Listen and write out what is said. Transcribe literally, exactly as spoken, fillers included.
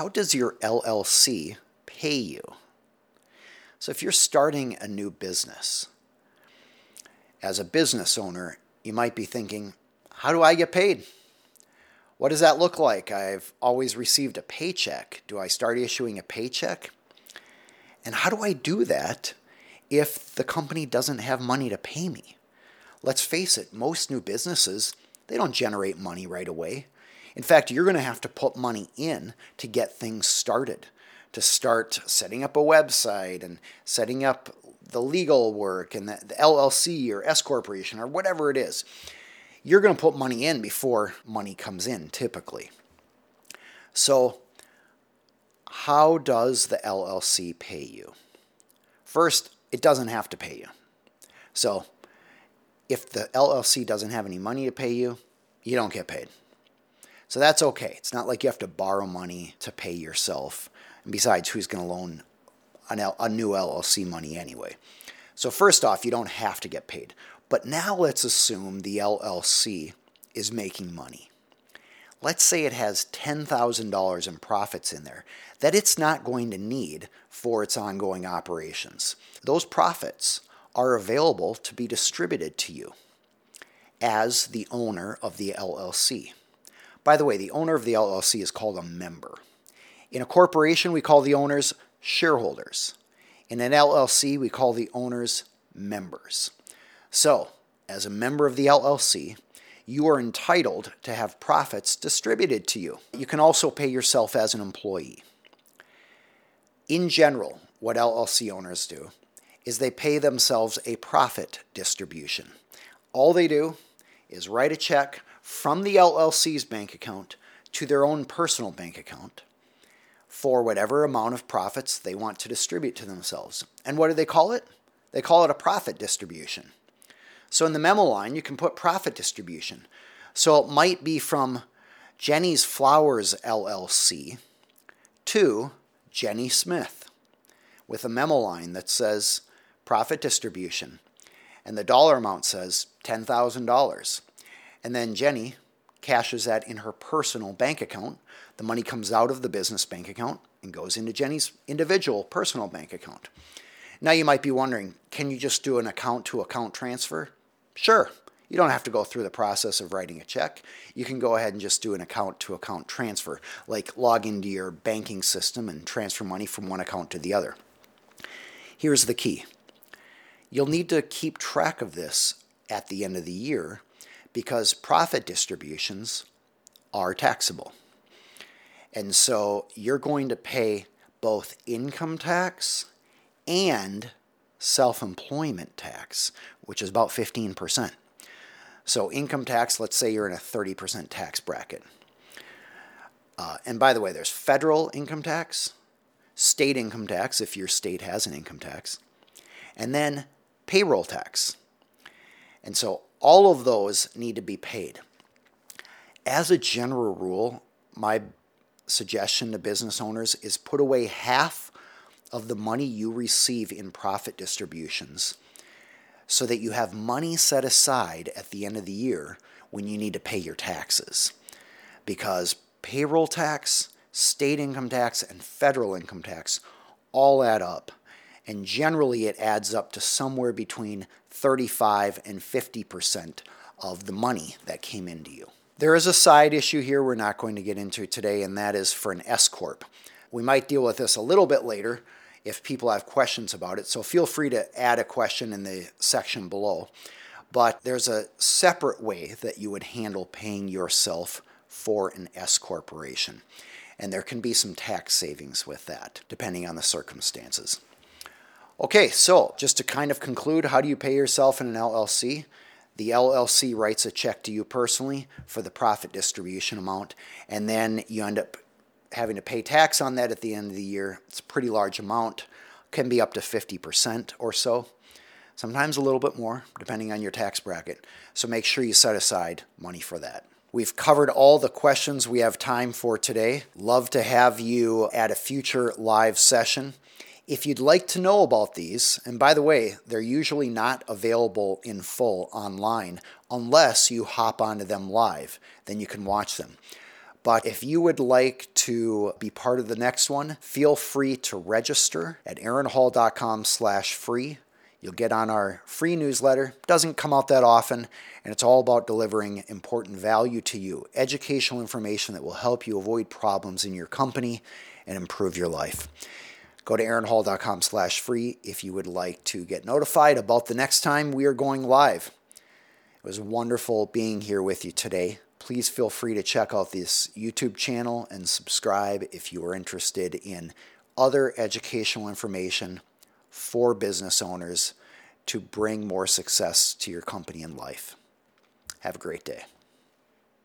how does your L L C pay you? So if you're starting a new business, as a business owner, you might be thinking, how do I get paid? What does that look like? I've always received a paycheck. Do I start issuing a paycheck? And how do I do that if the company doesn't have money to pay me? Let's face it, most new businesses, they don't generate money right away. In fact, you're going to have to put money in to get things started, to start setting up a website and setting up the legal work and the, the L L C or S-corporation or whatever it is. You're going to put money in before money comes in, typically. So how does the L L C pay you? First, it doesn't have to pay you. So if the L L C doesn't have any money to pay you, you don't get paid. So that's okay. It's not like you have to borrow money to pay yourself. And besides, who's going to loan an L- a new L L C money anyway? So first off, you don't have to get paid. But now let's assume the L L C is making money. Let's say it has ten thousand dollars in profits in there that it's not going to need for its ongoing operations. Those profits are available to be distributed to you as the owner of the L L C. By the way, the owner of the L L C is called a member. In a corporation, we call the owners shareholders. In an L L C, we call the owners members. So, as a member of the L L C, you are entitled to have profits distributed to you. You can also pay yourself as an employee. In general, what L L C owners do is they pay themselves a profit distribution. All they do is write a check from the L L C's bank account to their own personal bank account for whatever amount of profits they want to distribute to themselves. And what do they call it? They call it a profit distribution. So in the memo line, you can put profit distribution. So it might be from Jenny's Flowers L L C to Jenny Smith with a memo line that says profit distribution. And the dollar amount says ten thousand dollars. And then Jenny cashes that in her personal bank account. The money comes out of the business bank account and goes into Jenny's individual personal bank account. Now you might be wondering, can you just do an account-to-account transfer? Sure. You don't have to go through the process of writing a check. You can go ahead and just do an account-to-account transfer, like log into your banking system and transfer money from one account to the other. Here's the key. You'll need to keep track of this at the end of the year because profit distributions are taxable. And so you're going to pay both income tax and self-employment tax, which is about fifteen percent. So income tax, let's say you're in a thirty percent tax bracket. Uh, and by the way, there's federal income tax, state income tax, if your state has an income tax, and then payroll tax. And so all of those need to be paid. As a general rule, my suggestion to business owners is put away half of the money you receive in profit distributions so that you have money set aside at the end of the year when you need to pay your taxes. Because payroll tax, state income tax, and federal income tax all add up. And generally it adds up to somewhere between thirty-five and fifty percent of the money that came into you. There is a side issue here we're not going to get into today, and that is for an S-corp. We might deal with this a little bit later if people have questions about it, so feel free to add a question in the section below. But there's a separate way that you would handle paying yourself for an S-corporation, and there can be some tax savings with that, depending on the circumstances. Okay, so just to kind of conclude, how do you pay yourself in an L L C? The L L C writes a check to you personally for the profit distribution amount, and then you end up having to pay tax on that at the end of the year. It's a pretty large amount, can be up to fifty percent or so, sometimes a little bit more, depending on your tax bracket. So make sure you set aside money for that. We've covered all the questions we have time for today. Love to have you at a future live session. If you'd like to know about these, and by the way, they're usually not available in full online unless you hop onto them live, then you can watch them. But if you would like to be part of the next one, feel free to register at Aaron Hall dot com slash free. You'll get on our free newsletter. Doesn't come out that often, and it's all about delivering important value to you, educational information that will help you avoid problems in your company and improve your life. Go to Aaron Hall dot com slash free if you would like to get notified about the next time we are going live. It was wonderful being here with you today. Please feel free to check out this YouTube channel and subscribe if you are interested in other educational information for business owners to bring more success to your company and life. Have a great day.